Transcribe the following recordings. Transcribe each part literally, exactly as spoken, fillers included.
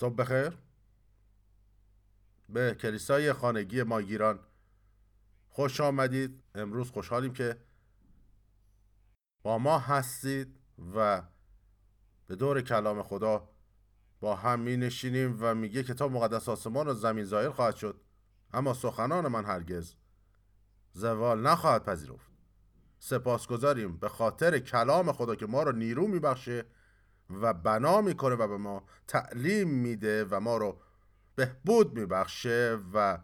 صبح بخیر. به کلیسای خانگی ماگیران خوش آمدید. امروز خوشحالیم که با ما هستید و به دور کلام خدا با هم می نشینیم و میگه کتاب مقدس آسمان و زمین زائل خواهد شد، اما سخنان من هرگز زوال نخواهد پذیرفت. سپاسگزاریم به خاطر کلام خدا که ما رو نیرو میبخشه و بنا میکنه و به ما تعلیم میده و ما رو بهبود میبخشه و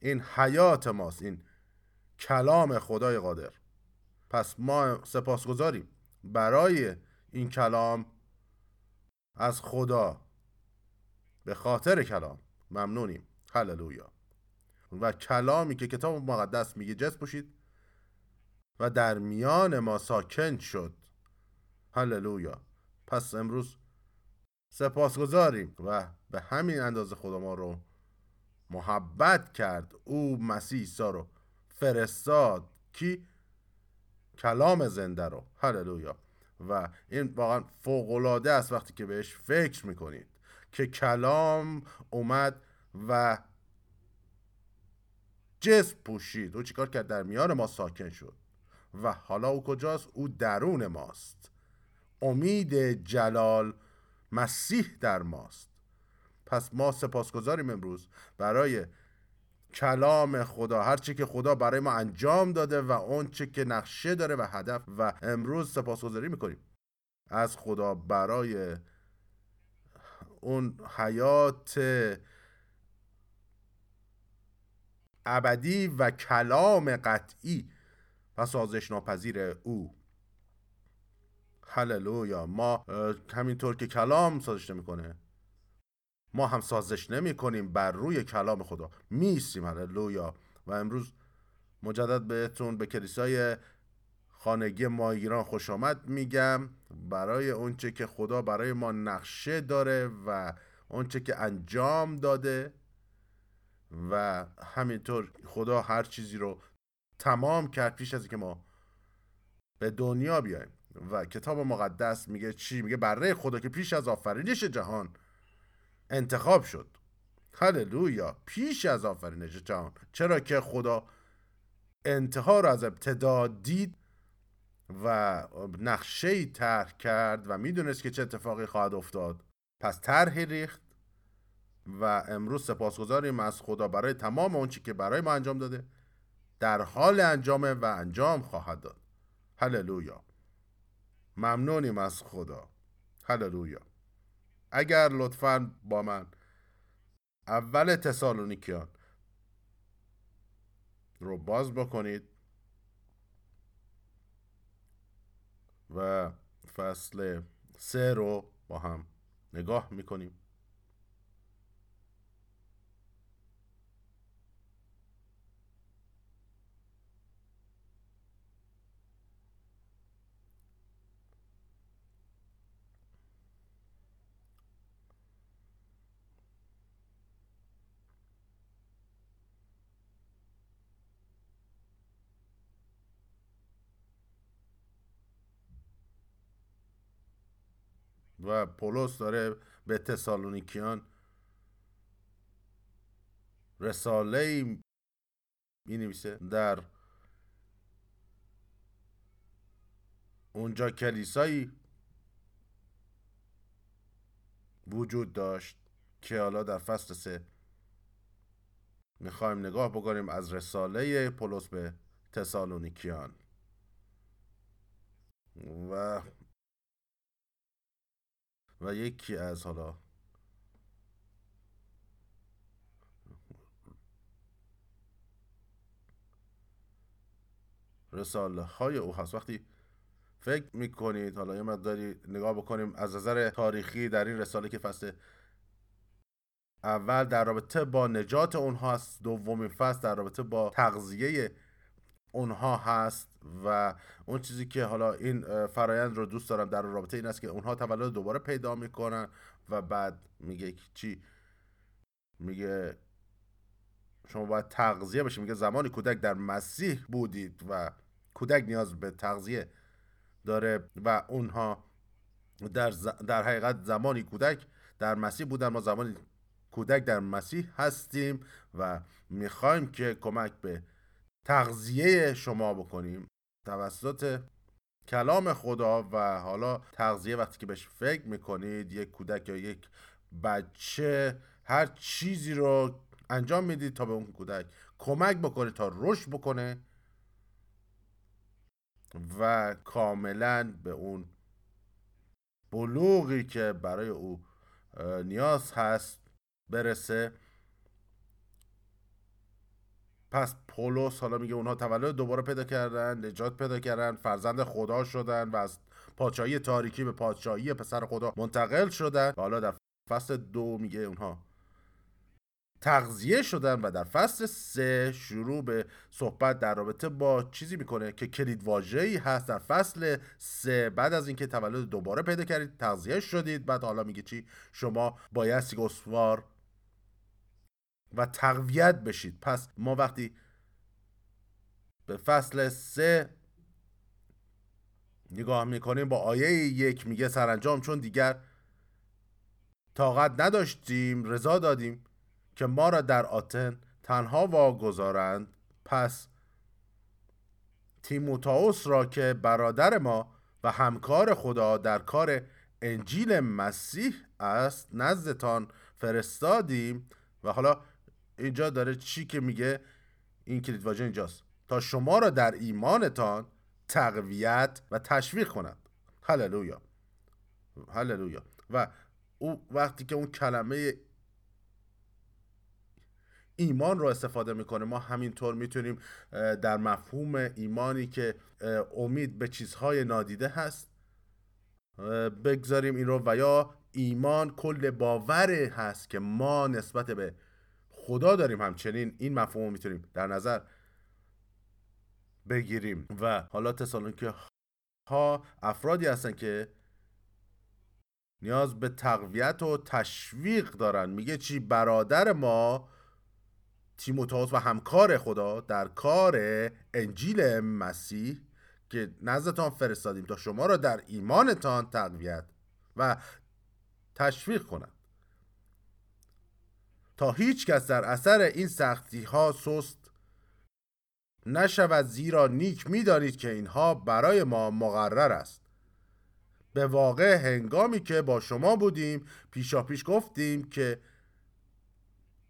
این حیات ماست، این کلام خدای قادر. پس ما سپاسگزاریم برای این کلام از خدا، به خاطر کلام ممنونیم. هللویا. و کلامی که کتاب مقدس میگه جسم بشید و در میان ما ساکن شد. هللویا. پس امروز سپاسگزاریم و به همین اندازه خدا ما رو محبت کرد، او مسیح عیسی رو فرستاد کی کلام زنده رو. هللویا. و این واقعا فوق‌العاده است وقتی که بهش فکر میکنید که کلام اومد و جسم پوشید. او چیکار کرد؟ در میان ما ساکن شد و حالا او کجاست؟ او درون ماست. امید جلال مسیح در ماست. پس ما سپاسگزاریم امروز برای کلام خدا، هر چی که خدا برای ما انجام داده و اون چی که نقشه داره و هدف، و امروز سپاسگزاری میکنیم از خدا برای اون حیات ابدی و کلام قطعی و سازش ناپذیر او. هللویا. ما همینطور که کلام سازش نمیکنه، ما هم سازش نمی کنیم، بر روی کلام خدا می ایستیم. هللویا. و امروز مجدد بهتون به کلیسای خانگی ماگیران خوش آمد میگم برای اونچه که خدا برای ما نقشه داره و اونچه که انجام داده، و همینطور خدا هر چیزی رو تمام کرد پیش از اینکه ما به دنیا بیایم. و کتاب مقدس میگه چی؟ میگه بره خدا که پیش از آفرینش جهان انتخاب شد. هللویا. پیش از آفرینش جهان، چرا که خدا انتها رو از ابتدا دید و نقشه‌ای طرح کرد و میدونست که چه اتفاقی خواهد افتاد، پس طرحی ریخت. و امروز سپاسگزاریم از خدا برای تمام اون چیزی که برای ما انجام داده، در حال انجامه و انجام خواهد داد. هللویا. ممنونیم از خدا. هللویا. اگر لطفاً با من اول تسالونیکیان رو باز بکنید و فصل سه رو با هم نگاه میکنیم. و پولس داره به تسالونیکیان رساله‌ای می‌نویسه. در اونجا کلیسایی وجود داشت که حالا در فصل سه می‌خوایم نگاه بکنیم از رساله پولس به تسالونیکیان. و و یکی از حالا رساله های او هست. وقتی فکر میکنید حالا یه مقداری نگاه بکنیم از نظر تاریخی در این رساله که فصل اول در رابطه با نجات اونها هست، دومین فصل در رابطه با تغذیه اونها هست، و اون چیزی که حالا این فرایند رو دوست دارم در رابطه این است که اونها تولد دوباره پیدا میکنن. و بعد میگه چی؟ میگه شما باید تغذیه بشید. میگه زمانی کودک در مسیح بودید و کودک نیاز به تغذیه داره، و اونها در, ز... در حقیقت زمانی کودک در مسیح بودن، ما زمان کودک در مسیح هستیم و میخوایم که کمک به تغذیه شما بکنیم توسط کلام خدا. و حالا تغذیه وقتی که بهش فکر میکنید، یک کودک یا یک بچه هر چیزی رو انجام میدید تا به اون کودک کمک بکنه تا رشد بکنه و کاملا به اون بلوغی که برای او نیاز هست برسه. پس پولس حالا میگه اونها تولد دوباره پیدا کردن، نجات پیدا کردن، فرزند خدا شدن و از پادشاهی تاریکی به پادشاهی پسر خدا منتقل شدن. حالا در فصل دو میگه اونها تغذیه شدن و در فصل سه شروع به صحبت در رابطه با چیزی میکنه که کلید واژه‌ای هست. در فصل سه بعد از اینکه تولد دوباره پیدا کردید، تغذیه شدید، بعد حالا میگه چی؟ شما بایستی استوار و تقویت بشید. پس ما وقتی به فصل سه نگاه میکنیم، با آیه یک میگه سرانجام چون دیگر طاقت نداشتیم رضا دادیم که ما را در آتن تنها واگذارند، پس تیموتائوس را که برادر ما و همکار خدا در کار انجیل مسیح است نزدتان فرستادیم. و حالا اینجا داره چی که میگه؟ این کلیدواژه اینجاست: تا شما را در ایمانتان تقویت و تشویق کند. هللویا، هللویا. و او وقتی که اون کلمه ایمان رو استفاده میکنه، ما همینطور میتونیم در مفهوم ایمانی که امید به چیزهای نادیده هست بگذاریم این رو، و یا ایمان کل باوره هست که ما نسبت به خدا داریم. همچنین این مفهوم رو میتونیم در نظر بگیریم. و حالا تسالونیکه ها افرادی هستن که نیاز به تقویت و تشویق دارن. میگه چی؟ برادر ما تیموتائوس و همکار خدا در کار انجیل مسیح که نزدتان فرستادیم تا شما را در ایمانتان تقویت و تشویق کنند، تا هیچ کس در اثر این سختی ها سست نشود، زیرا نیک میدانید که اینها برای ما مقرر است. به واقع هنگامی که با شما بودیم پیشا پیش گفتیم که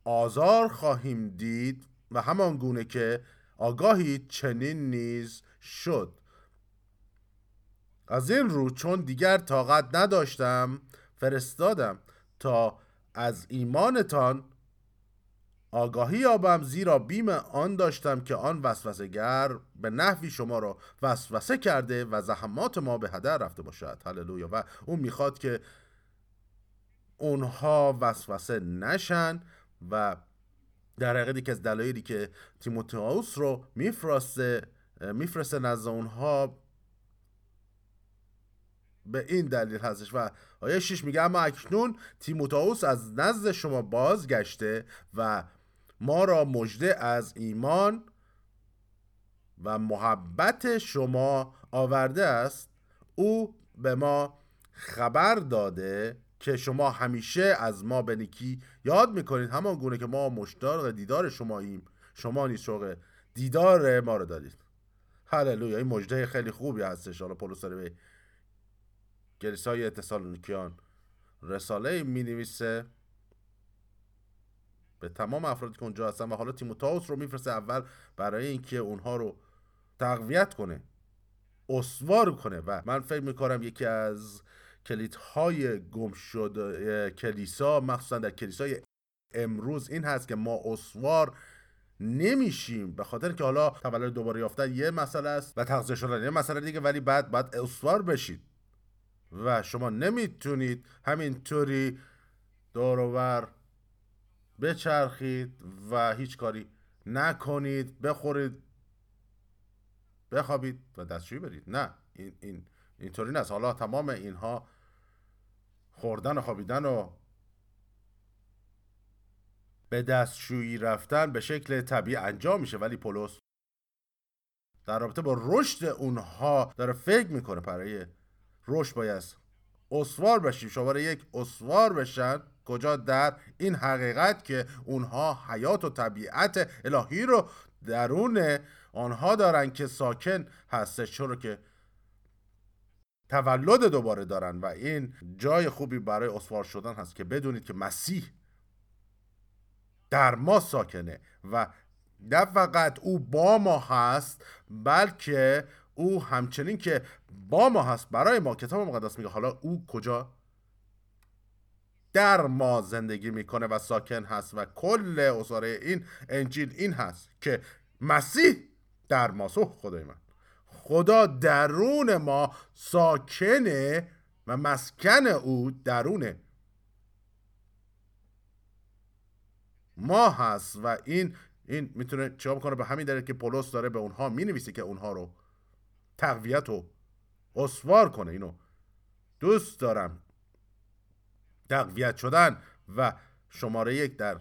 آزار خواهیم دید و همان گونه که آگاهی چنین نیز شد. از این رو چون دیگر طاقت نداشتم فرستادم تا از ایمانتان آگاهی یابم، زیرا بیم آن داشتم که آن وسوسه‌گر به نحوی شما را وسوسه کرده و زحمات ما به هدر رفته باشد. هللویا. و اون میخواد که اونها وسوسه نشن و در حقیقتی که از دلایلی که تیموتائوس رو میفرسته میفرسته نزد اونها به این دلیل هستش. و آیه شش میگه اما اکنون تیموتائوس از نزد شما بازگشته و ما را مژده از ایمان و محبت شما آورده است. او به ما خبر داده که شما همیشه از ما به نیکی یاد میکنید، همان گونه که ما مشتاق دیدار شماییم، شما نیز شوق دیدار ما رو دارید. هللویا. این مژده خیلی خوبی هستش. حالا پولس داره به کلیسای تسالونیکیان رساله می نویسه به تمام افرادی که اونجا هستن، و حالا تیموتائوس رو میفرسته اول برای اینکه اونها رو تقویت کنه، استوار کنه. و من فکر میکنم یکی از کلیدهای گم شده کلیسا، مخصوصا در کلیسای امروز، این هست که ما استوار نمیشیم، به خاطر که حالا تولد دوباره یافتن یه مسئله است و تغذیه شدن یه مسئله دیگه، ولی بعد بعد استوار بشید و شما نمیتونید همینطوری دور و بر بچرخید و هیچ کاری نکنید، بخورید، بخوابید و دستشویی برید. نه، این این اینطوری نیست. حالا تمام اینها خوردن و خوابیدن و به دستشویی رفتن به شکل طبیعی انجام میشه، ولی پولس در رابطه با رشد اونها داره فکر میکنه. برای رشد باید اسوار بشیم، شماره یک اسوار بشن. کجا؟ در این حقیقت که اونها حیات و طبیعت الهی رو درون آنها دارن که ساکن هستش، چون که تولد دوباره دارن. و این جای خوبی برای اسوار شدن هست که بدونید که مسیح در ما ساکنه و نه فقط او با ما هست، بلکه او همچنین که با ما هست برای ما. کتاب مقدس میگه حالا او کجا؟ در ما زندگی میکنه و ساکن هست. و کل اساره این انجیل این هست که مسیح در ما سو خدای من خدا درون ما ساکنه و مسکن او درونه ما هست. و این این میتونه چه بکنه؟ به همین دلیل که پولس داره به اونها مینویسه که اونها رو تقویت و اسوار کنه. اینو دوست دارم، تقویت شدن. و شماره یک در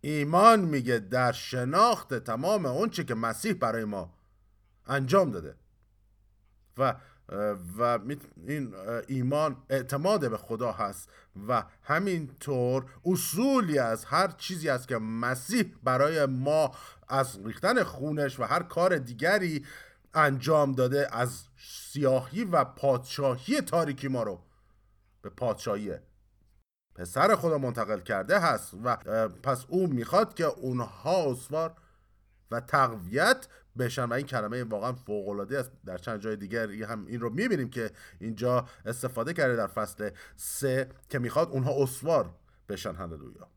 ایمان میگه در شناخت تمام اون چی که مسیح برای ما انجام داده. و و این ایمان اعتماد به خدا هست و همینطور اصولی از هر چیزی است که مسیح برای ما از ریختن خونش و هر کار دیگری انجام داده، از سیاهی و پادشاهی تاریکی ما رو به پادشاهی پسر خدا منتقل کرده هست. و پس او میخواد که اونها اسوار و تقویت بشن. و این کلمه واقعا فوق‌العاده است. در چند جای دیگر هم این رو میبینیم که اینجا استفاده کرده در فصل سه که میخواد اونها اسوار بشن. هللویا.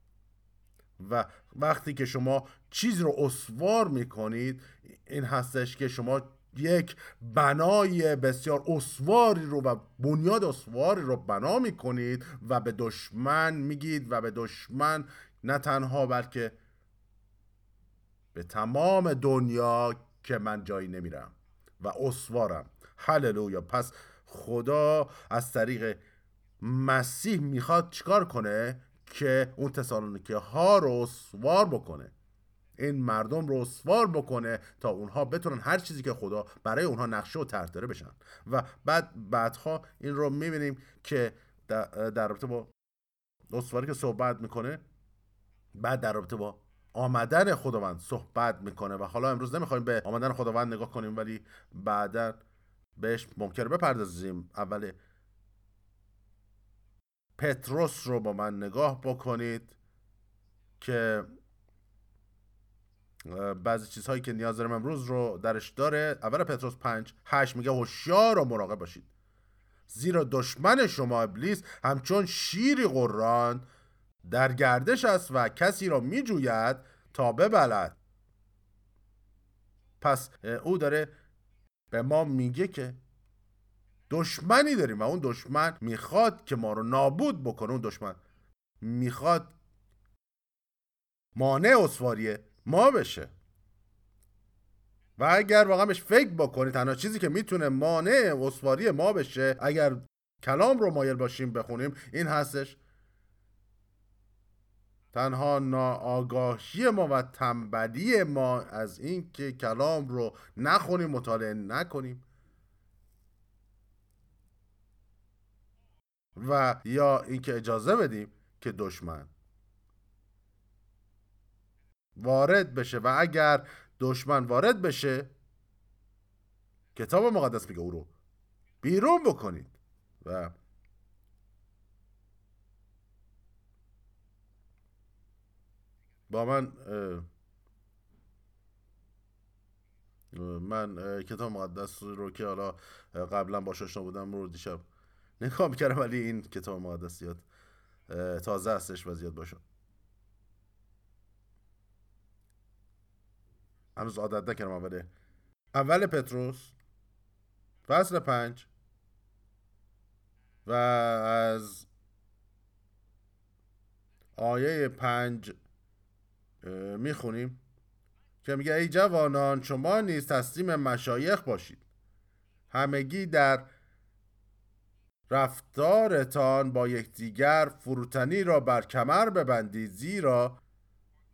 و وقتی که شما چیز رو اسوار میکنید، این هستش که شما یک بنای بسیار اسواری رو و بنیاد اسواری رو بنا میکنید و به دشمن میگید و به دشمن نه تنها بلکه به تمام دنیا که من جایی نمیرم و اسوارم. هللویا. پس خدا از طریق مسیح میخواد چیکار کنه؟ که اون تسالونیکی ها رو اسوار بکنه، این مردم رو اسوار بکنه تا اونها بتونن هر چیزی که خدا برای اونها نقشه و طرح داره بشن. و بعد بعدها این رو میبینیم که در رابطه با اسواری که صحبت میکنه، بعد در رابطه با آمدن خداوند صحبت میکنه. و حالا امروز نمیخوایم به آمدن خداوند نگاه کنیم، ولی بعدا بهش ممکنه بپردازیم. اول پتروس رو با من نگاه بکنید که بعضی چیزهایی که نیاز داریم امروز رو درش داره. اول پتروس پنج هشت میگه هوشیار و مراقب باشید، زیرا دشمن شما ابلیس همچون شیری قران در گردش است و کسی را میجوید تا ببلد. پس او داره به ما میگه که دشمنی داریم و اون دشمن میخواد که ما رو نابود بکنه. اون دشمن میخواد مانع اسواری ما بشه. و اگر واقعا بهش فکر بکنید، تنها چیزی که میتونه مانع اسواری ما بشه اگر کلام رو مایل باشیم بخونیم این هستش، تنها ناآگاهی ما و تنبلی ما از این که کلام رو نخونیم، مطالعه نکنیم و یا اینکه اجازه بدیم که دشمن وارد بشه. و اگر دشمن وارد بشه، کتاب مقدس میگه او رو بیرون بکنید. و با من من کتاب مقدس رو که حالا قبلا باهاش آشنا بودم رو دیشب نگاه میکردم، ولی این کتاب مقدس زیاد تازه هستش و زیاد باشه هنوز عادت نکردم. اول اول پتروس فصل پنج و از آیه پنج میخونیم که میگه ای جوانان، شما نیز تسلیم مشایخ باشید، همگی در رفتارتان با یکدیگر فروتنی را بر کمر ببندید، زیرا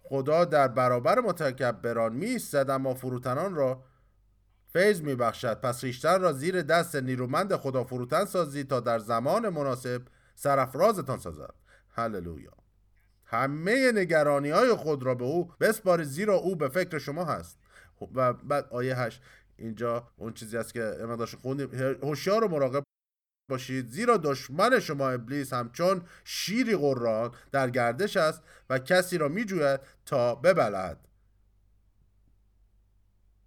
خدا در برابر متکبران می ایستد اما فروتنان را فیض میبخشد، پس ریشتن را زیر دست نیرومند خدا فروتن سازید تا در زمان مناسب سرافرازتان سازد. هللویا. همه نگرانی های خود را به او بسپارید زیرا او به فکر شما هست. و بعد آیه هشت اینجا اون چیزی است که امداشون خوندیم، هوشیار و مراقب باشید زیرا دشمن شما ابلیس همچون شیری قران در گردش است و کسی را میجوید تا ببلعد.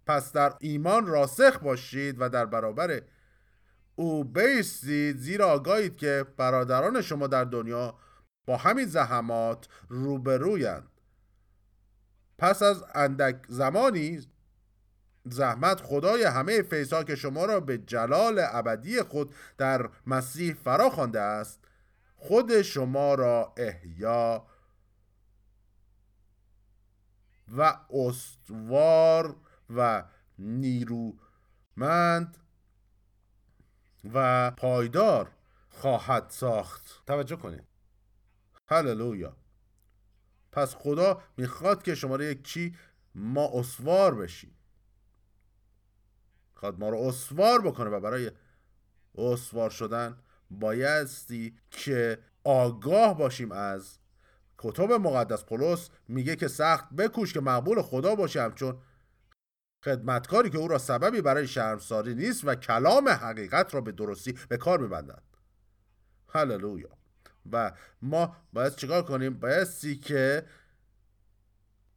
پس در ایمان راسخ باشید و در برابر او بایستید زیرا آگاهید که برادران شما در دنیا با همین زحمات روبرویند. پس از اندک زمانی زحمت خدای همه فیض‌ها که شما را به جلال ابدی خود در مسیح فرا خوانده است خود شما را احیا و استوار و نیرومند و پایدار خواهد ساخت. توجه کنید. هللویا. پس خدا میخواد که شماره یک چی؟ ما استوار بشیم. خواهد ما رو استوار بکنه و برای استوار شدن بایستی که آگاه باشیم از کتاب مقدس. پولس میگه که سخت بکوش که مقبول خدا باشی همچون خدمتکاری که او را سببی برای شرمساری نیست و کلام حقیقت را به درستی به کار میبندند. هللویا. و ما باید چیکار کنیم؟ بایستی که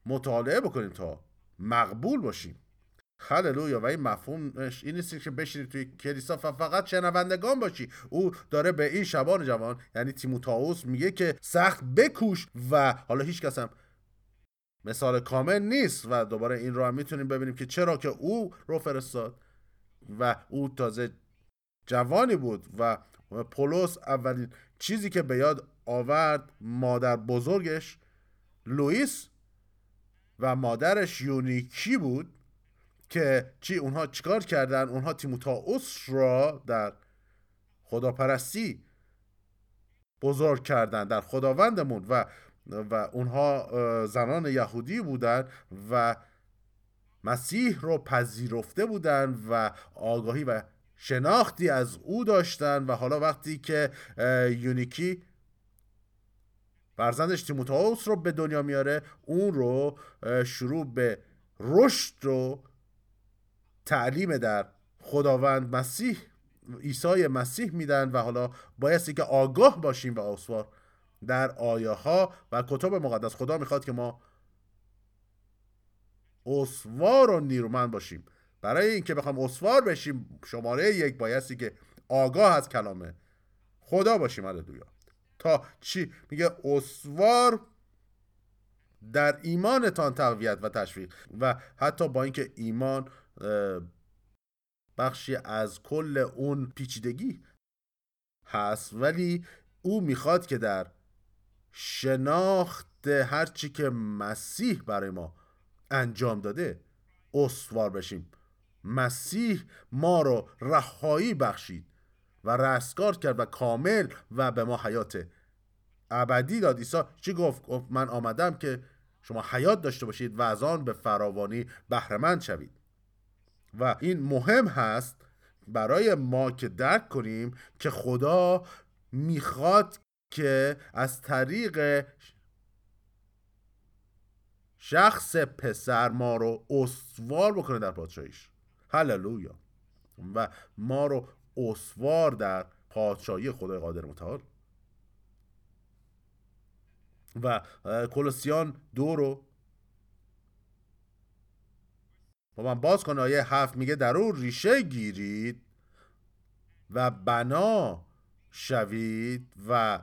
مطالعه بکنیم تا مقبول باشیم. هللویا. و این مفهومش این نیست که بشینی توی کلیسا فقط شنوندگان باشی. او داره به این شبان جوان یعنی تیموتائوس میگه که سخت بکوش و حالا هیچ کس هم مثال کامل نیست و دوباره این رو هم میتونیم ببینیم که چرا که او رو فرستاد و او تازه جوانی بود و پولس اولین چیزی که به یاد آورد مادر بزرگش لوئیس و مادرش یونیکی بود که چی اونها چیکار کردن؟ اونها تیموتائوس را در خداپرستی بزرگ کردن، در خداوندمون و و اونها زنان یهودی بودن و مسیح رو پذیرفته بودن و آگاهی و شناختی از او داشتن و حالا وقتی که یونیکی فرزندش تیموتائوس رو به دنیا میاره اون رو شروع به رشد و تعلیم در خداوند مسیح عیسی مسیح میدن و حالا بایستی که آگاه باشیم و استوار در آیه ها و کتاب مقدس. خدا میخواد که ما استوار و نیرومند باشیم. برای اینکه بخوام استوار بشیم شماره یک بایستی که آگاه از کلام خدا باشیم. هللویا. تا چی میگه؟ استوار در ایمانتان تقویت و تشویق و حتی با اینکه ایمان بخشی از کل اون پیچیدگی هست ولی او میخواد که در شناخت هرچی که مسیح برای ما انجام داده استوار بشیم. مسیح ما رو رهایی بخشید و رستگار کرد و کامل و به ما حیات ابدی داد. عیسی چی گفت؟ گفت من آمدم که شما حیات داشته باشید و از آن به فراوانی بهره مند شوید. و این مهم هست برای ما که درک کنیم که خدا میخواد که از طریق شخص پسر ما رو استوار بکنه در پادشاهیش. هللویا. و ما رو استوار در پادشاهی خدای قادر متعال. و کولوسیان دو رو با من باز کنه. آیه هفت میگه در او ریشه گیرید و بنا شوید و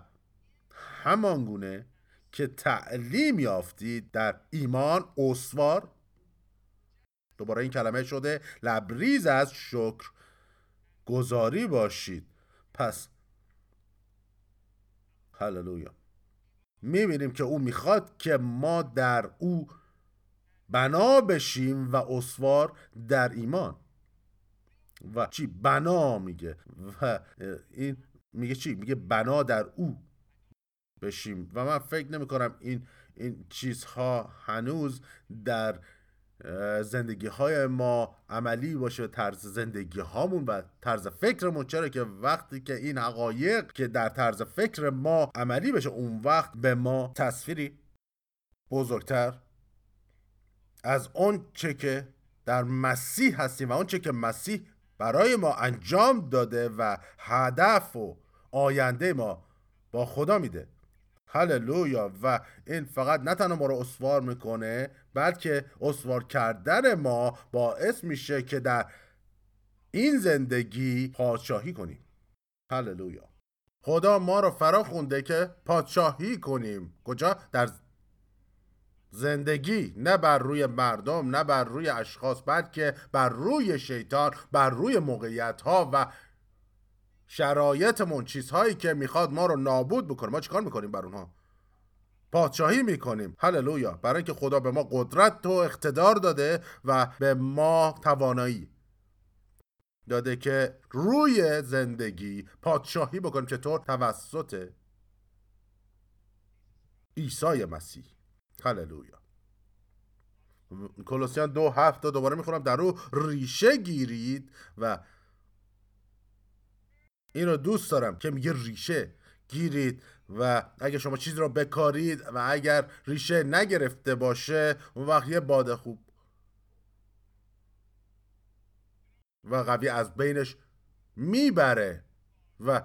همانگونه که تعلیم یافتید در ایمان استوار. دوباره این کلمه شده لبریز از شکر گزاری باشید. پس هللویا میبینیم که او میخواد که ما در او بنا بشیم و استوار در ایمان. و چی بنا میگه؟ و این میگه چی؟ میگه بنا در او بشیم. و من فکر نمی کنم این این چیزها هنوز در زندگی های ما عملی باشه، طرز زندگی هامون و طرز فکرمون، چرا که وقتی که این حقایق که در طرز فکر ما عملی بشه، اون وقت به ما تصویری بزرگتر از اون چه که در مسیح هستیم و اون چه که مسیح برای ما انجام داده و هدف و آینده ما با خدا میده. هللویا. و این فقط نه تنها ما رو اسوار میکنه، بلکه اسوار کردن ما باعث میشه که در این زندگی پادشاهی کنیم. هللویا. خدا ما رو فرا خونده که پادشاهی کنیم. کجا؟ در زندگی، نه بر روی مردم، نه بر روی اشخاص، بلکه بر روی شیطان، بر روی موقعیت ها و شرایطمون، چیزهایی که میخواد ما رو نابود بکنه. ما چیکار میکنیم بر اونها؟ پادشاهی میکنیم. هللویا. برای اینکه خدا به ما قدرت و اقتدار داده و به ما توانایی داده که روی زندگی پادشاهی بکنیم. چطور؟ توسط عیسی مسیح. هللویا. کلوسیان دو هفت دوباره میخونم. در او ریشه گیرید و اینو دوست دارم که میگه ریشه گیرید و اگه شما چیز رو بکارید و اگر ریشه نگرفته باشه، اون وقت یه باد خوب و قوی از بینش میبره و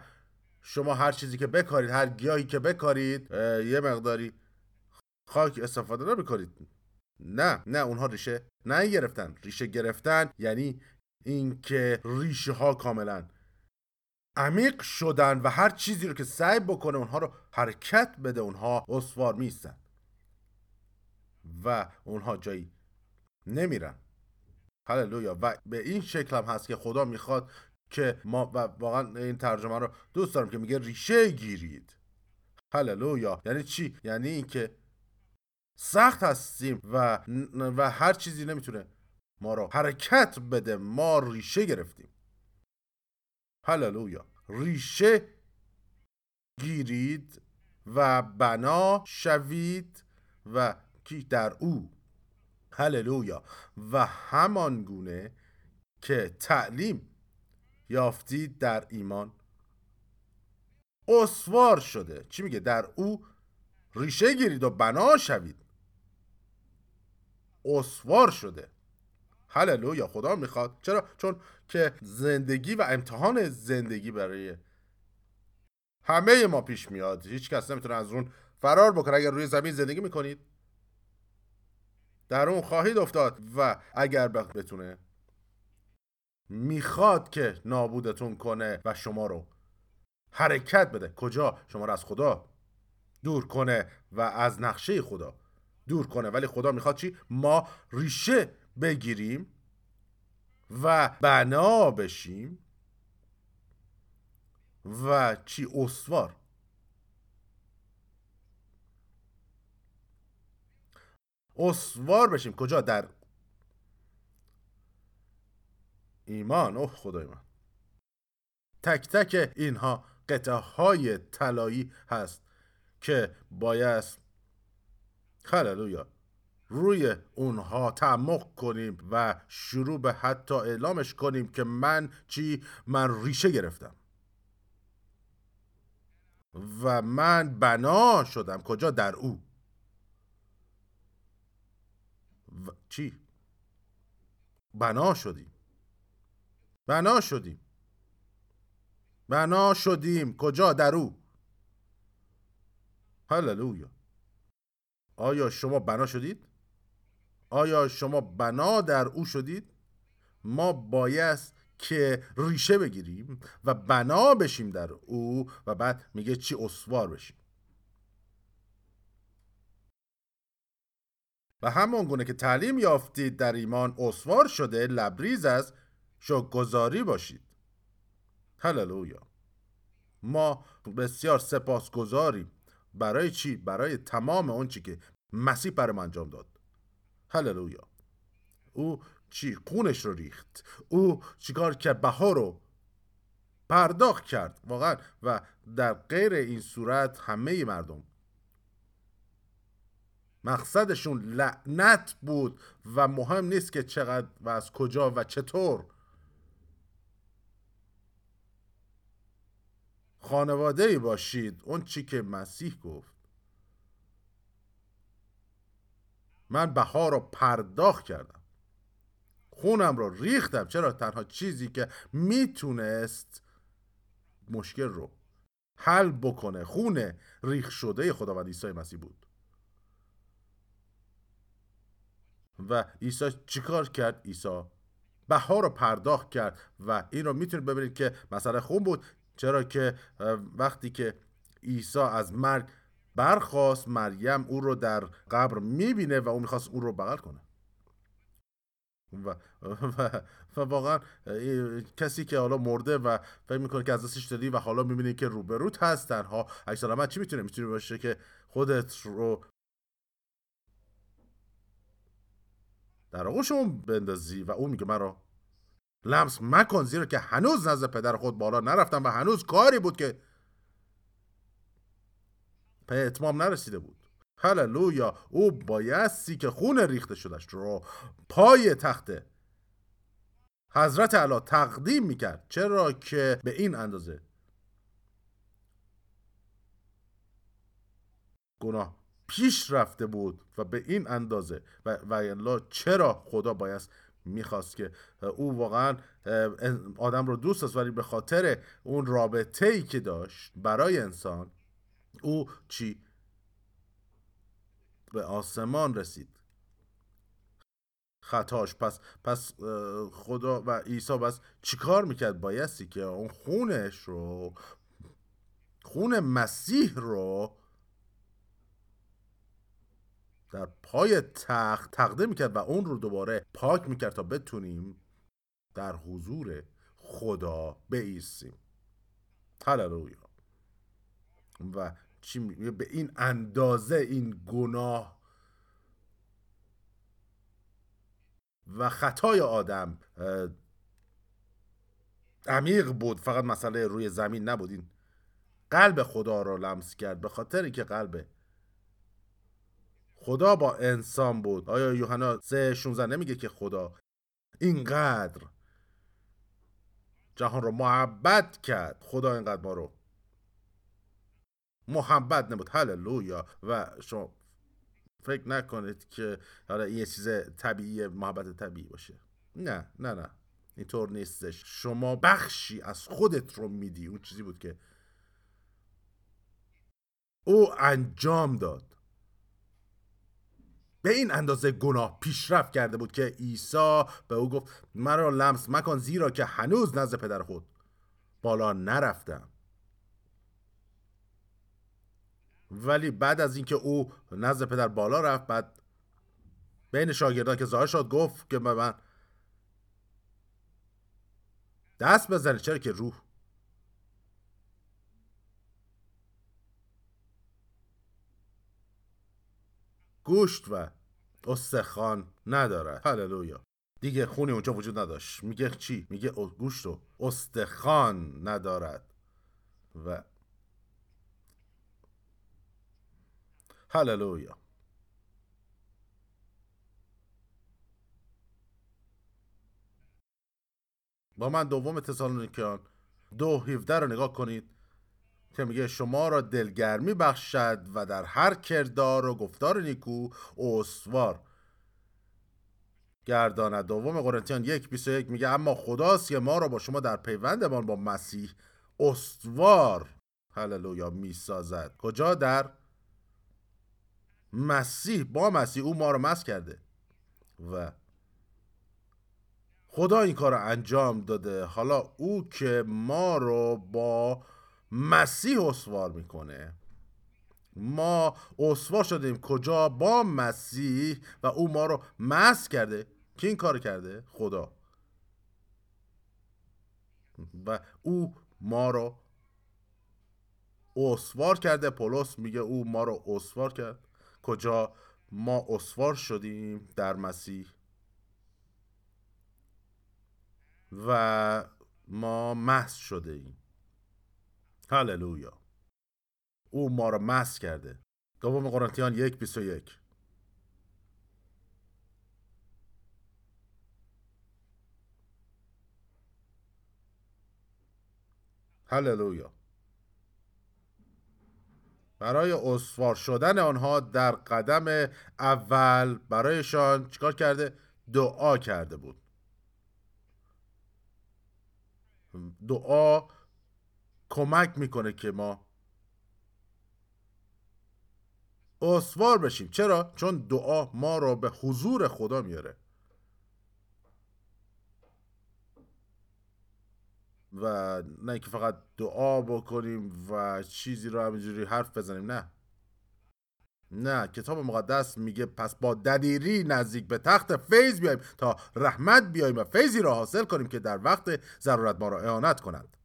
شما هر چیزی که بکارید، هر گیاهی که بکارید، یه مقداری خاک استفاده نمی‌کنید. نه نه اونها ریشه نگرفتن. ریشه گرفتن یعنی اینکه ریشه ها کاملا عمیق شدن و هر چیزی رو که سعی بکنه اونها رو حرکت بده، اونها اسوار میستن و اونها جایی نمیرن. هللویا. و به این شکل هم هست که خدا میخواد که ما، و واقعا این ترجمه رو دوست دارم که میگه ریشه گیرید. هللویا. یعنی چی؟ یعنی این که سخت هستیم و و هر چیزی نمیتونه ما رو حرکت بده. ما ریشه گرفتیم. هللویا. ریشه گیرید و بنا شوید و کی در او. هللویا. و همان گونه که تعلیم یافتید در ایمان استوار شده. چی میگه؟ در او ریشه گیرید و بنا شوید. استوار شده. هللویا. خدا میخواد. چرا؟ چون که زندگی و امتحان زندگی برای همه ما پیش میاد. هیچ کس نمیتونه از اون فرار بکنه. اگر روی زمین زندگی میکنید، در اون خواهید افتاد و اگر بتونه میخواد که نابودتون کنه و شما رو حرکت بده. کجا؟ شما رو از خدا دور کنه و از نقشه خدا دور کنه. ولی خدا میخواد چی؟ ما ریشه بگیریم و بنا بشیم و چی؟ استوار. استوار بشیم. کجا؟ در ایمان. اوه خدای من. تک تک اینها قطعه های طلایی هست که باید، هللویا، روی اونها تعمق کنیم و شروع به حتی اعلامش کنیم که من چی؟ من ریشه گرفتم و من بنا شدم. کجا؟ در او و چی؟ بنا شدیم. بنا شدیم. بنا شدیم. کجا؟ در او. هللویا. آیا شما بنا شدید؟ آیا شما بنا در او شدید؟ ما باید که ریشه بگیریم و بنا بشیم در او و بعد میگه چی؟ استوار بشیم. و همان گونه که تعلیم یافتید در ایمان استوار شده، لبریز از شکرگزاری باشید. هللویا. ما بسیار سپاسگزاریم. برای چی؟ برای تمام اون چی که مسیح برام انجام داد. هللویا. او چی؟ خونش رو ریخت. او چیکار که بها رو پرداخت کرد واقعا. و در غیر این صورت همه مردم مقصدشون لعنت بود و مهم نیست که چقدر و از کجا و چطور. خانواده‌ای باشید، اون چی که مسیح گفت. من بها رو پرداخت کردم، خونم رو ریختم. چرا؟ تنها چیزی که میتونست مشکل رو حل بکنه خون ریخ شده خداوند عیسی مسیح بود. و عیسی چیکار کرد؟ عیسی بها رو پرداخت کرد و این رو میتونید ببینید که مسئله خون بود. چرا که وقتی که عیسی از مرگ برخاست، مریم او رو در قبر میبینه و او میخواست او رو بغل کنه و, و, و واقعا کسی که حالا مرده و فکر میکنه که از دستش دادی و حالا میبینه که روبروت هست، تنها اکسالامت چی میتونه؟ میتونه باشه که خودت رو در آغوش اون بندازی و اون میگه مرا لمس مکن، زیرا که هنوز نزد پدر خود بالا نرفتم و هنوز کاری بود که به اتمام نرسیده بود. هللویا. او بایستی که خون ریخته شدش رو پای تخت حضرت اعلی تقدیم میکرد، چرا که به این اندازه گناه پیش رفته بود و به این اندازه و, و الا چرا خدا بایست میخواست که او واقعا آدم رو دوست داشت، ولی به خاطر اون رابطه‌ای که داشت برای انسان او چی؟ به آسمان رسید خطاش. پس پس خدا و عیسی بس چیکار میکرد؟ بایستی که اون خونش رو، خون مسیح رو در پای تخت تقدیم میکرد و اون رو دوباره پاک میکرد تا بتونیم در حضور خدا بایستیم. هللویا. و چی می... به این اندازه این گناه و خطای آدم عمیق بود، فقط مسئله روی زمین نبود. این قلب خدا رو لمس کرد به خاطر که قلب خدا با انسان بود. آیا یوحنا سه شانزده نمیگه که خدا اینقدر جهان رو محبت کرد؟ خدا اینقدر ما رو محبت نبود. هللویا. و شما فکر نکنید که حالا یه چیز طبیعی، محبت طبیعی باشه. نه نه نه، اینطور نیستش. شما بخشی از خودت رو میدی. اون چیزی بود که او انجام داد. به این اندازه گناه پیشرفت کرده بود که عیسی به او گفت مرا لمس مکن، زیرا که هنوز نزد پدر خود بالا نرفتم. ولی بعد از اینکه او نزد پدر بالا رفت، بعد بین شاگردان که ظاهر شد گفت که من دست بزنید، چرا که روح گوشت و استخوان ندارد. هللویا. دیگه خونی اونجا وجود نداشت. میگه چی؟ میگه گوشت و استخوان ندارد. و هللویا. با من دوم تسالونیکیان دو هفده رو نگاه کنید که میگه شما را دلگرمی بخشد و در هر کردار و گفتار نیکو استوار گرداند. دوم قرنتیان یک بیست و یک میگه اما خداست که ما را با شما در پیوندمان با مسیح استوار، هللویا، میسازد. کجا؟ در مسیح. با مسیح او ما رو مسح کرده و خدا این کار رو انجام داده. حالا او که ما رو با مسیح اسوار میکنه، ما اسوار شدیم. کجا؟ با مسیح. و او ما رو مسح کرده. کی این کار کرده؟ خدا. و او ما رو اسوار کرده. پولس میگه او ما رو اسوار کرد. کجا ما اسوار شدیم؟ در مسیح. و ما مسح شده ایم. هللویا. او ما را مسح کرده. دوم قرنتیان یک بیست و یک هللویا. برای اسوار شدن آنها در قدم اول برایشان چیکار کرده؟ دعا کرده بود. دعا کمک میکنه که ما اسوار بشیم. چرا؟ چون دعا ما را به حضور خدا میاره. و نه اینکه فقط دعا بکنیم و چیزی رو همینجوری حرف بزنیم. نه نه کتاب مقدس میگه پس با دلیری نزدیک به تخت فیض بیاییم تا رحمت بیاییم و فیضی را حاصل کنیم که در وقت ضرورت ما را اعانت کند.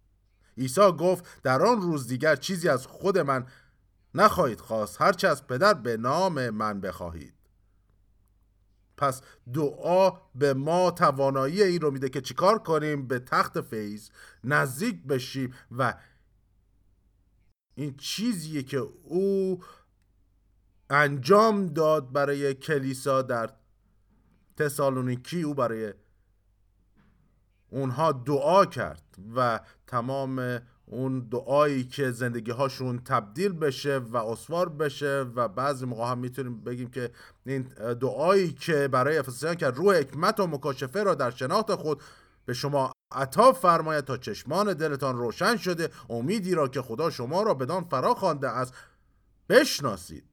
عیسی گفت در آن روز دیگر چیزی از خود من نخواهید خواست، هرچه از پدر به نام من بخواهید. پس دعا به ما توانایی این رو میده که چیکار کنیم؟ به تخت فیض نزدیک بشیم و این چیزیه که او انجام داد برای کلیسا در تسالونیکی. او برای اونها دعا کرد و تمام اون دعایی که زندگی هاشون تبدیل بشه و اسوار بشه. و بعضی موقع هم میتونیم بگیم که این دعایی که برای افسسیان کرد، روح حکمت و مکاشفه را در شناخت خود به شما عطا فرماید تا چشمان دلتان روشن شده امیدی را که خدا شما را بدان فرا خوانده است بشناسید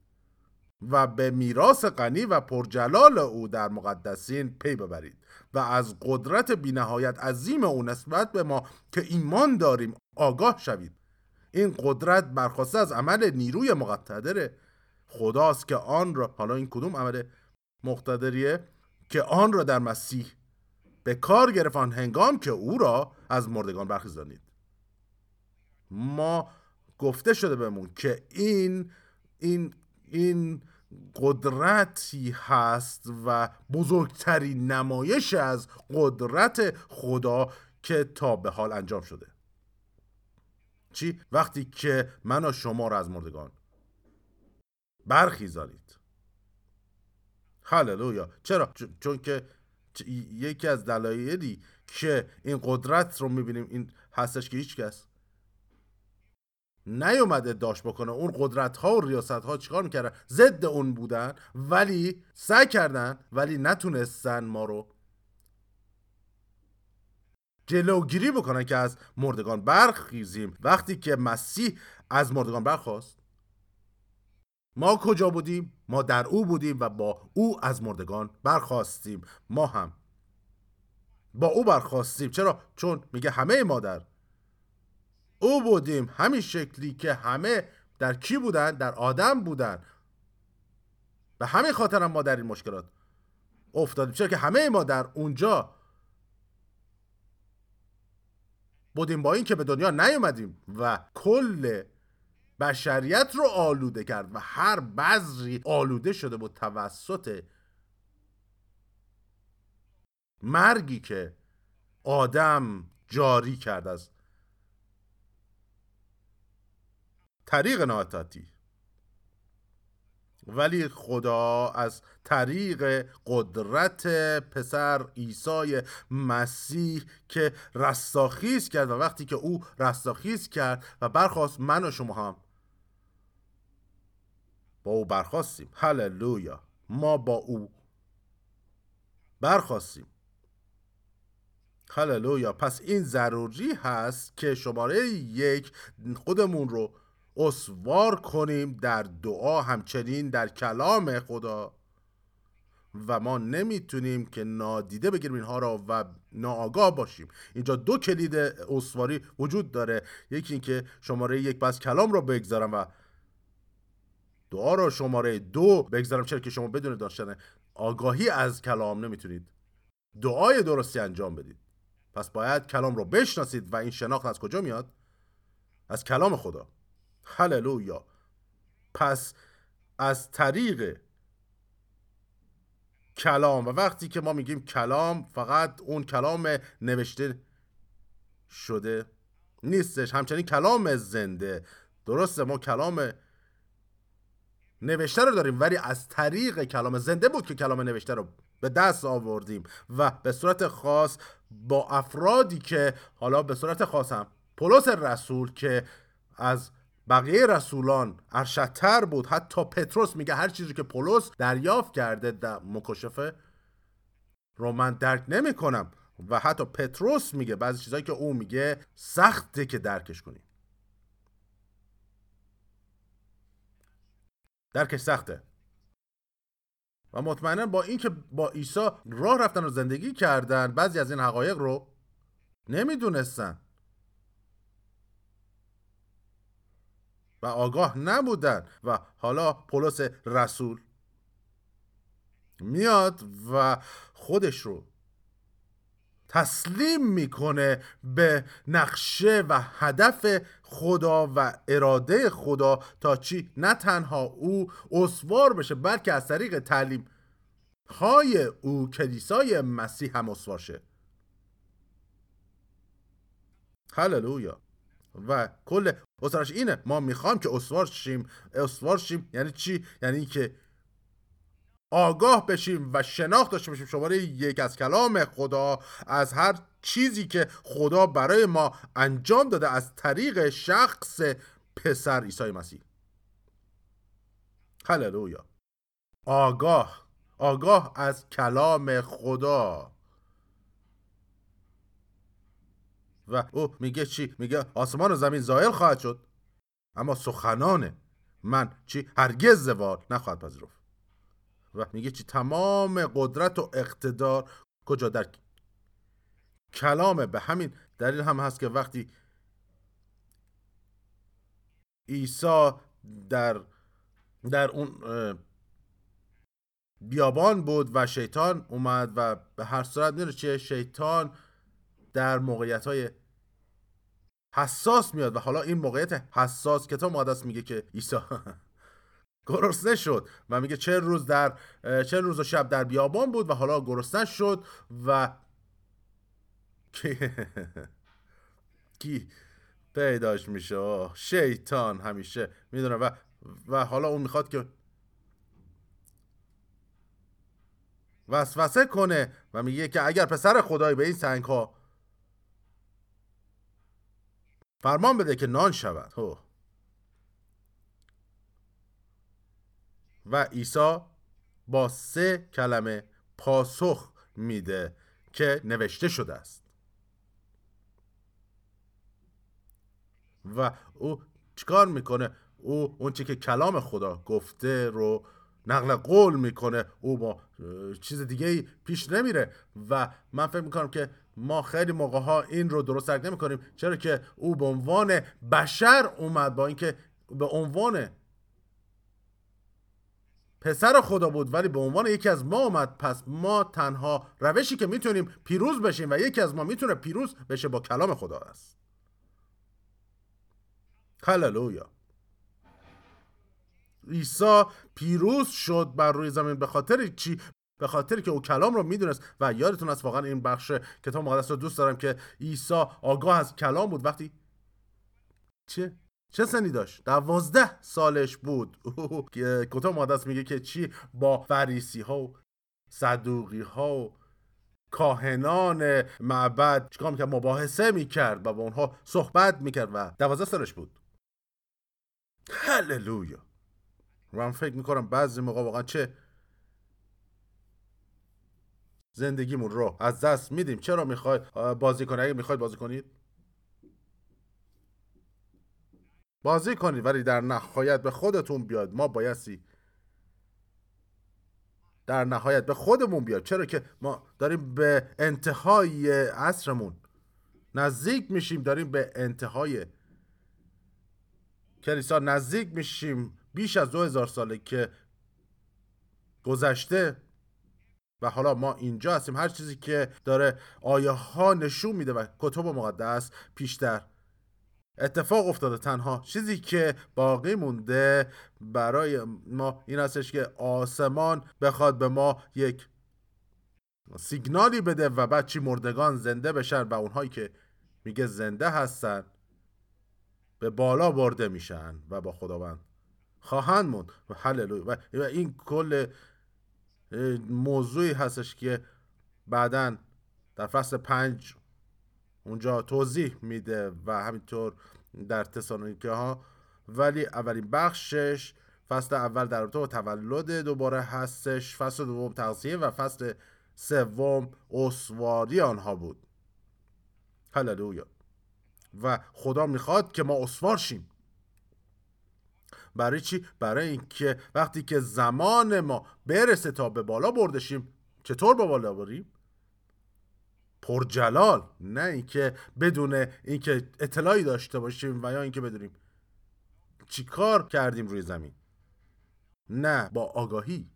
و به میراث غنی و پرجلال او در مقدسین پی ببرید و از قدرت بینهایت عظیم او نسبت به ما که ایمان داریم آگاه شوید. این قدرت برخواسته از عمل نیروی مقتدر خداست که آن را، حالا این کدوم عمل مقتدریه، که آن را در مسیح به کار گرفتند هنگام که او را از مردگان برخیزانید. ما گفته شده بهمون که این این این قدرتی هست و بزرگترین نمایش از قدرت خدا که تا به حال انجام شده. چی؟ وقتی که من و شما را از مردگان برخیزانید. هللویا. چرا؟ چون که یکی از دلایلی که این قدرت رو میبینیم این هستش که هیچ کس نیومده داشت بکنه. اون قدرت ها و ریاست ها چیکار میکردن؟ ضد اون بودن ولی سعی کردن، ولی نتونستن ما رو جلوگیری بکنن که از مردگان برخیزیم. وقتی که مسیح از مردگان برخاست ما کجا بودیم؟ ما در او بودیم و با او از مردگان برخاستیم. ما هم با او برخاستیم. چرا؟ چون میگه همه ما در او بودیم. همین شکلی که همه در کی بودن؟ در آدم بودن. به همین خاطر هم ما در این مشکلات افتادیم، چرا که همه ما در اونجا بودیم، با این که به دنیا نیومدیم و کل بشریت رو آلوده کرد و هر بذری آلوده شده بود توسط مرگی که آدم جاری کرد از طریق ناطاعتی. ولی خدا از طریق قدرت پسر عیسی مسیح که رستاخیز کرد، و وقتی که او رستاخیز کرد و برخاست من و شما هم با او برخاستیم. هللویا. ما با او برخاستیم. هللویا. پس این ضروری هست که شماره یک خودمون رو اسوار کنیم در دعا، همچنین در کلام خدا. و ما نمیتونیم که نادیده بگیریم اینها را و ناآگاه باشیم. اینجا دو کلید اسواری وجود داره. یکی این که شماره یک بس کلام را بگذارم و دعا را شماره دو بگذارم، چرا که شما بدون داشتن آگاهی از کلام نمیتونید دعای درستی انجام بدید. پس باید کلام را بشناسید و این شناخت از کجا میاد؟ از کلام خدا. هللویا. پس از طریق کلام. و وقتی که ما میگیم کلام، فقط اون کلام نوشته شده نیستش، همچنین کلام زنده. درسته ما کلام نوشته رو داریم، ولی از طریق کلام زنده بود که کلام نوشته رو به دست آوردیم و به صورت خاص با افرادی که حالا به صورت خاص هم پولس رسول که از بقیه رسولان ارشدتر بود، حتی پتروس میگه هر چیزی که پولس دریافت کرده در مکاشفه رو من درک نمی کنم و حتی پتروس میگه بعضی چیزایی که او میگه سخته که درکش کنی، درکش سخته. و مطمئنا با این که با عیسی راه رفتن و زندگی کردن بعضی از این حقایق رو نمیدونستن و آگاه نبودن. و حالا پولس رسول میاد و خودش رو تسلیم میکنه به نقشه و هدف خدا و اراده خدا، تا چی؟ نه تنها او اسوار بشه، بلکه از طریق تعلیم های او کلیسای مسیح هم اسوار شه. هللویا. و کل اسوارش اینه، ما میخوام که اسوار شیم. اسوار شیم یعنی چی؟ یعنی که آگاه بشیم و شناخت داشته بشیم، شماره یک، از کلام خدا، از هر چیزی که خدا برای ما انجام داده از طریق شخص پسر عیسی مسیح. هللویا. آگاه، آگاه از کلام خدا. و او میگه چی؟ میگه آسمان و زمین زائل خواهد شد اما سخنان من چی؟ هرگز زوال نخواهد پذیرفت. و میگه چی؟ تمام قدرت و اقتدار کجا؟ در کلامه. به همین دلیل هم هست که وقتی عیسی در در اون بیابان بود و شیطان اومد و به هر صورت میره چه شیطان در موقعیت‌های حساس میاد و حالا این موقعیت حساس کتاب مقدس میگه که عیسی گرسنه شد و میگه چهل روز در چهل روز و شب در بیابان بود و حالا گرسنه شد و کی پیداش میشه؟ شیطان همیشه میدونه. و و حالا اون میخواد که وسوسه کنه و میگه که اگر پسر خدایی به این سنگ‌ها فرمان بده که نان شود. هو. و عیسی با سه کلمه پاسخ میده که نوشته شده است. و او چیکار میکنه؟ او اون چی که کلام خدا گفته رو نقل قول میکنه، او با چیز دیگه پیش نمیره. و من فکر میکنم که ما خیلی موقع ها این رو درست درک نمیکنیم، چرا که او به عنوان بشر اومد، با اینکه به عنوان پسر خدا بود ولی به عنوان یکی از ما اومد. پس ما تنها روشی که میتونیم پیروز بشیم و یکی از ما میتونه پیروز بشه با کلام خدا است. هللویا. عیسی پیروز شد بر روی زمین به خاطر چی؟ به خاطر که او کلام رو میدونست. و یادتون هست، واقعا این بخش کتاب مقدس رو دوست دارم، که عیسی آگاه از کلام بود. وقتی چه چه سنی داشت؟ دوازده سالش بود. کتاب مقدس میگه که چی؟ با فریسی ها و صدوقی ها و کاهنان معبد چیکار میکرد؟ مباحثه میکرد و با اونها صحبت میکرد و دوازده سالش بود. هللویا. من فکر میکنم بعضی موقع واقعا چه زندگیمون رو از دست میدیم. چرا میخواید بازی کنید؟ اگه میخواید بازی کنید بازی کنید، ولی در نهایت به خودتون بیاد. ما بایستی در نهایت به خودمون بیاد، چرا که ما داریم به انتهای عصرمون نزدیک میشیم، داریم به انتهای کلیسا نزدیک میشیم. بیش از دو هزار ساله که گذشته و حالا ما اینجا هستیم. هر چیزی که داره آیه ها نشون میده و کتب مقدس پیشتر اتفاق افتاده، تنها چیزی که باقی مونده برای ما این هستش که آسمان بخواد به ما یک سیگنالی بده و بعد چی؟ مردگان زنده بشن و اونهایی که میگه زنده هستن به بالا برده میشن و با خداوند خواهند موند. و هللویا. و این کل موضوعی هستش که بعداً در فصل پنج اونجا توضیح میده و همینطور در تسالونیکه ها. ولی اولین بخشش فصل اول در رابطه با تولد دوباره هستش، فصل دوم تغذیه و فصل سوم اسواری آنها بود. هللویا. و خدا میخواد که ما اسوار شیم. برای چی؟ برای اینکه وقتی که زمان ما برسه تا به بالا بردشیم، چطور به بالا بریم؟ پرجلال، نه اینکه بدون اینکه اطلاعی داشته باشیم و یا اینکه بدونیم چی کار کردیم روی زمین، نه با آگاهی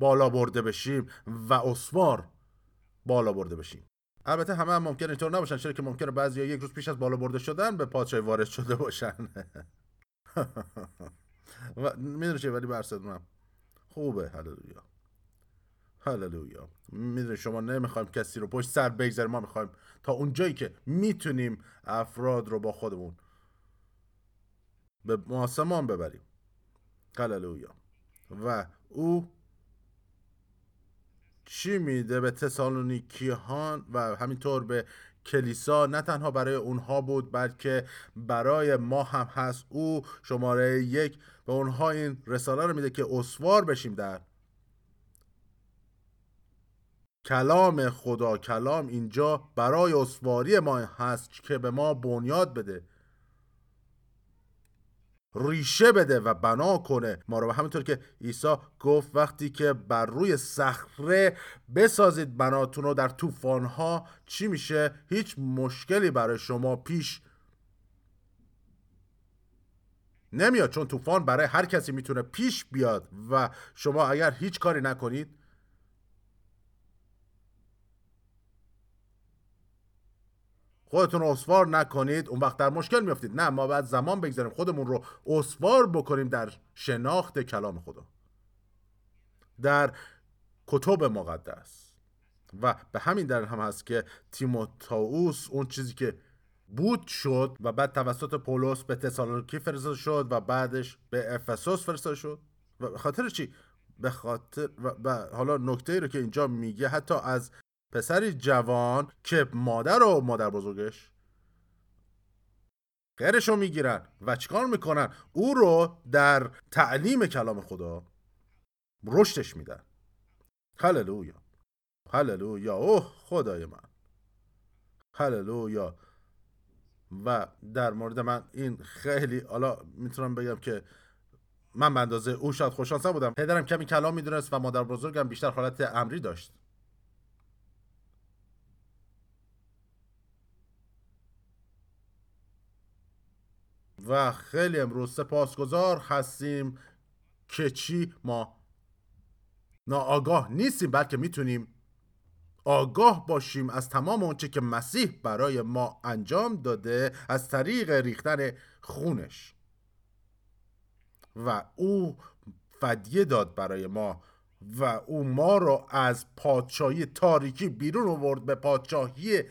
بالا برده بشیم و اسوار بالا برده بشیم. البته همه هم ممکنه اینطور نباشن، چرا که ممکنه بعضیا یک روز پیش از بالا برده شدن به پادشاهی وارد شده باشن. میدونی چه، ولی برسدونم خوبه. هللویا، هللویا. میدونی شما نمیخوایم کسی رو پشت سر بگذاریم، ما میخوایم تا اونجایی که میتونیم افراد رو با خودمون به آسمان ببریم. هللویا. و او چی میده به تسالونیکیان و همینطور به کلیسا؟ نه تنها برای اونها بود بلکه برای ما هم هست. او شماره یک به اونها این رساله رو میده که اسوار بشیم در کلام خدا. کلام اینجا برای اسواری ما هست که به ما بنیاد بده، ریشه بده و بنا کنه ما رو. همونطور که عیسی گفت وقتی که بر روی صخره بسازید بناتون رو در طوفان‌ها، چی میشه؟ هیچ مشکلی برای شما پیش نمیاد، چون طوفان برای هر کسی میتونه پیش بیاد و شما اگر هیچ کاری نکنید خودتون رو اسوار نکنید، اون وقت در مشکل میافتید. نه، ما باید زمان بگذاریم خودمون رو اسوار بکنیم در شناخت کلام خدا، در کتب مقدس. و به همین دلیل هم هست که تیموتائوس، اون چیزی که بود شد و بعد توسط پولس به تسالونیکی فرستاده شد و بعدش به افسوس فرستاده شد. و به خاطر چی؟ به خاطر و, و حالا نکته‌ای رو که اینجا میگه، حتی از پسری جوان که مادر و مادر بزرگش غیرشو میگیرن و چیکار میکنن؟ او رو در تعلیم کلام خدا رشدش میدن. هللویا، هللویا. اوه خدای من، هللویا. و در مورد من این خیلی، حالا میتونم بگم که من به اندازه او شاید خوششانس بودم. پدرم کمی کلام میدونست و مادر بزرگم بیشتر حالت امری داشت. و خیلی امروز سپاسگزار هستیم که چی؟ ما ناآگاه نیستیم بلکه میتونیم آگاه باشیم از تمام اونچه که مسیح برای ما انجام داده از طریق ریختن خونش. و او فدیه داد برای ما و او ما رو از پادشاهی تاریکی بیرون آورد به پادشاهی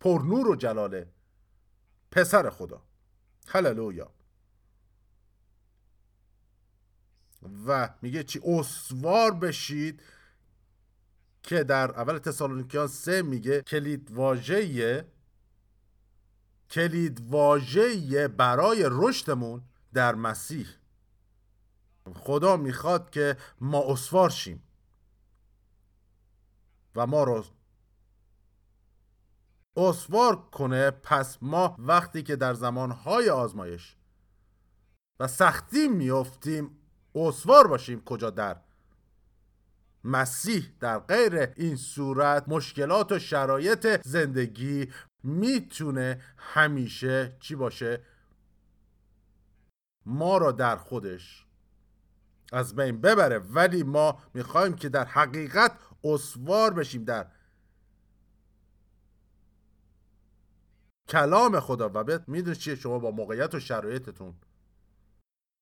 پرنور و جلال پسر خدا. هللویا. و میگه چی؟ اسوار بشید، که در اول تسالونیکیان سه میگه کلید واژه، کلید واژه برای رشدمون در مسیح. خدا میخواد که ما اسوار شیم و ما رو اسوار کنه. پس ما وقتی که در زمانهای آزمایش و سختی میافتیم اسوار باشیم. کجا؟ در مسیح. در غیر این صورت مشکلات و شرایط زندگی میتونه همیشه چی باشه؟ ما را در خودش از بین ببره. ولی ما میخوایم که در حقیقت اسوار بشیم در کلام خدا. و بعد میدونی چیه؟ شما با موقعیت و شرایطتون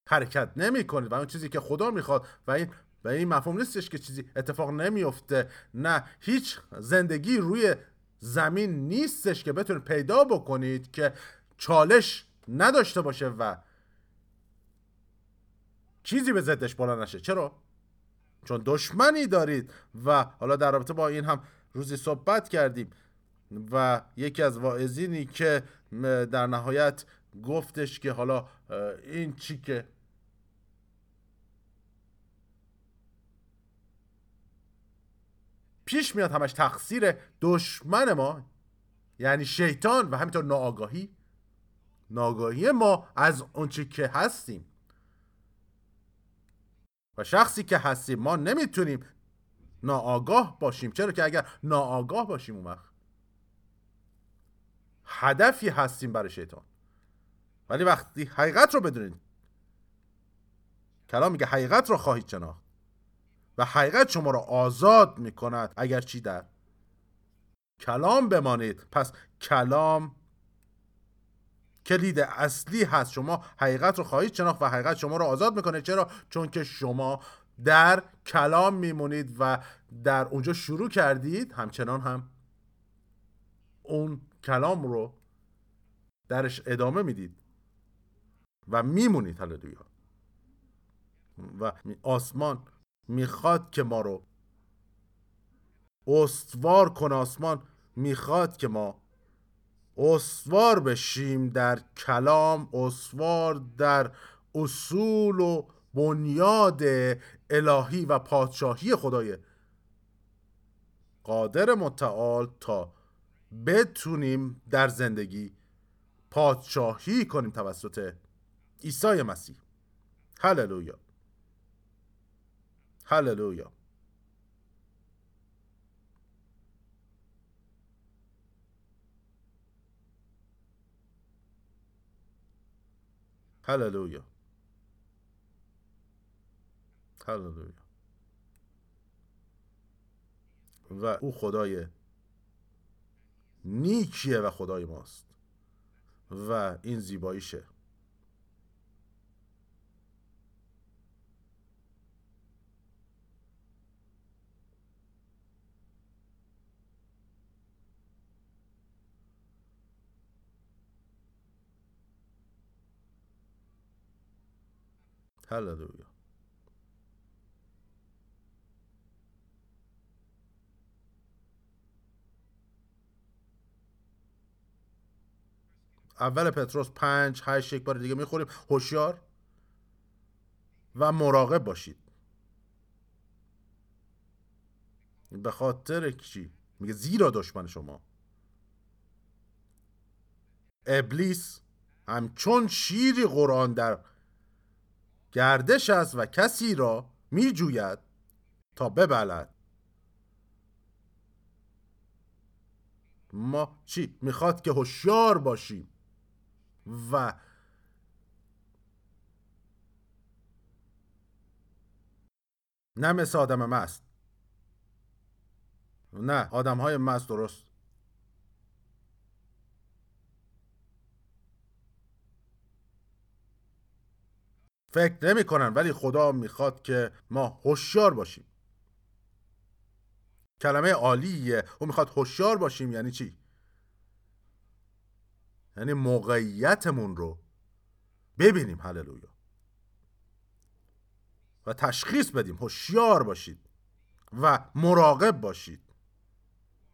حرکت نمی کنید و اون چیزی که خدا میخواد. و این و این مفهوم نیستش که چیزی اتفاق نمیفته. نه، هیچ زندگی روی زمین نیستش که بتونید پیدا بکنید که چالش نداشته باشه و چیزی به ضدش بالا نشه. چرا؟ چون دشمنی دارید. و حالا در رابطه با این هم روزی صحبت کردیم و یکی از واعظینی که در نهایت گفتش که حالا این چی که پیش میاد همش تقصیر دشمن ما، یعنی شیطان، و همینطور ناآگاهی ناآگاهی ما از اون چی که هستیم و شخصی که هستیم. ما نمیتونیم ناآگاه باشیم، چرا که اگر ناآگاه باشیم اون وقت هدفی هستیم برای شیطان. ولی وقتی حقیقت رو بدونید، کلام میگه حقیقت رو خواهید شناخت و حقیقت شما را آزاد میکند اگر چی در کلام بمانید. پس کلام کلید اصلی هست. شما حقیقت رو خواهید شناخت و حقیقت شما را آزاد میکنه. چرا؟ چون که شما در کلام میمونید و در اونجا شروع کردید، همچنان هم اون کلام رو درش ادامه میدید و میمونید. هللویا. و آسمان میخواد که ما رو استوار کنه. آسمان میخواد که ما استوار بشیم در کلام، استوار در اصول و بنیاد الهی و پادشاهی خدای قادر متعال، تا بتونیم در زندگی پادشاهی کنیم توسط عیسی مسیح. هللویا، هللویا. هللویا. هللویا. و او خدای نیکیه و خدای ماست و این زیباییشه. هللویا. اول پتروس پنج هشت یک بار دیگه میخوریم. هوشیار و مراقب باشید. به خاطر چی؟ میگه زیرا دشمن شما ابلیس همچون شیری قرآن در گردش است و کسی را میجوید تا ببلد. ما چی؟ میخواد که هوشیار باشیم و نه مثل آدم مست. نه، آدم های مست درست فکر نمی کنن، ولی خدا میخواد که ما هوشیار باشیم. کلمه عالیه. او میخواد هوشیار باشیم. یعنی چی؟ یعنی موقعیتمون رو ببینیم. هللویا. و تشخیص بدیم. هوشیار باشید و مراقب باشید.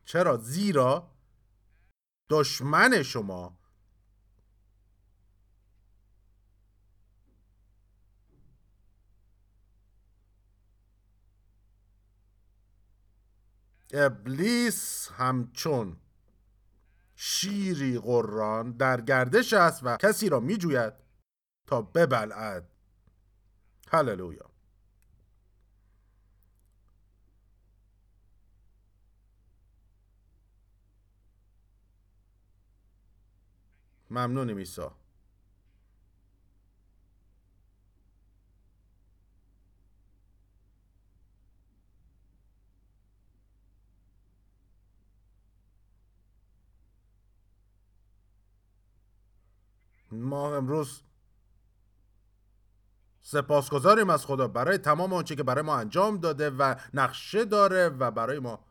چرا؟ زیرا دشمن شما ابلیس همچون شیری قرآن در گردش است و کسی را می جوید تا ببلعد. هللویا. ممنونیم عیسی. ما امروز سپاسگزاریم از خدا برای تمام آنچه که برای ما انجام داده و نقشه داره و برای ما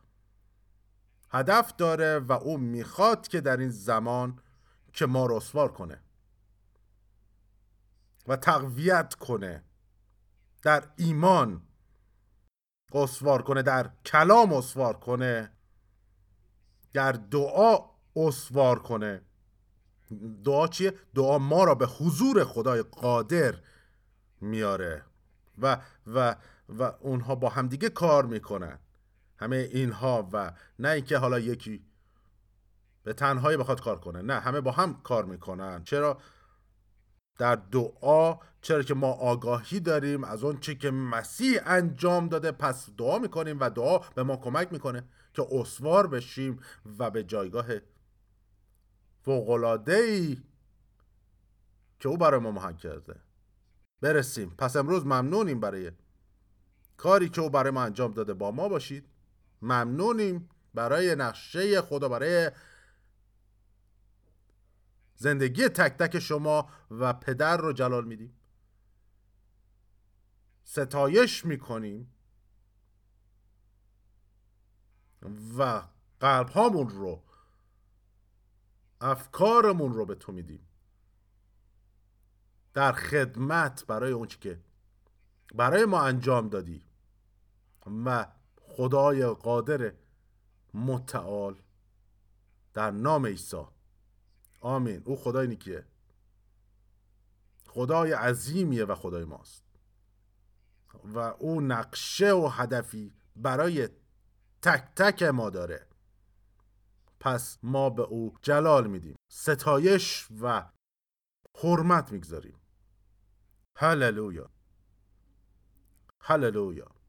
هدف داره و او میخواد که در این زمان که ما رو استوار کنه و تقویت کنه، در ایمان استوار کنه، در کلام استوار کنه، در دعا اسوار کنه. دعا چیه؟ دعا ما را به حضور خدای قادر میاره و و و اونها با همدیگه کار میکنن، همه اینها، و نه اینکه حالا یکی به تنهایی بخواد کار کنه، نه، همه با هم کار میکنن. چرا؟ در دعا، چرا که ما آگاهی داریم از اون چی که مسیح انجام داده، پس دعا میکنیم و دعا به ما کمک میکنه که اسوار بشیم و به جایگاه فوق‌العاده‌ای که او برای ما مهیا کرده برسیم. پس امروز ممنونیم برای کاری که او برای ما انجام داده. با ما باشید. ممنونیم برای نقشه خدا، برای زندگی تک تک شما، و پدر رو جلال میدیم، ستایش میکنیم و قلب هامون رو، افکارمون رو به تو میدیم، در خدمت برای اون چی که برای ما انجام دادی. و خدای قادر متعال در نام عیسی، آمین. او خدای نیکیه، خدای عظیمیه و خدای ماست، و او نقشه و هدفی برای تک تک ما داره. پس ما به او جلال میدیم، ستایش و حرمت میگذاریم. هللویا، هللویا.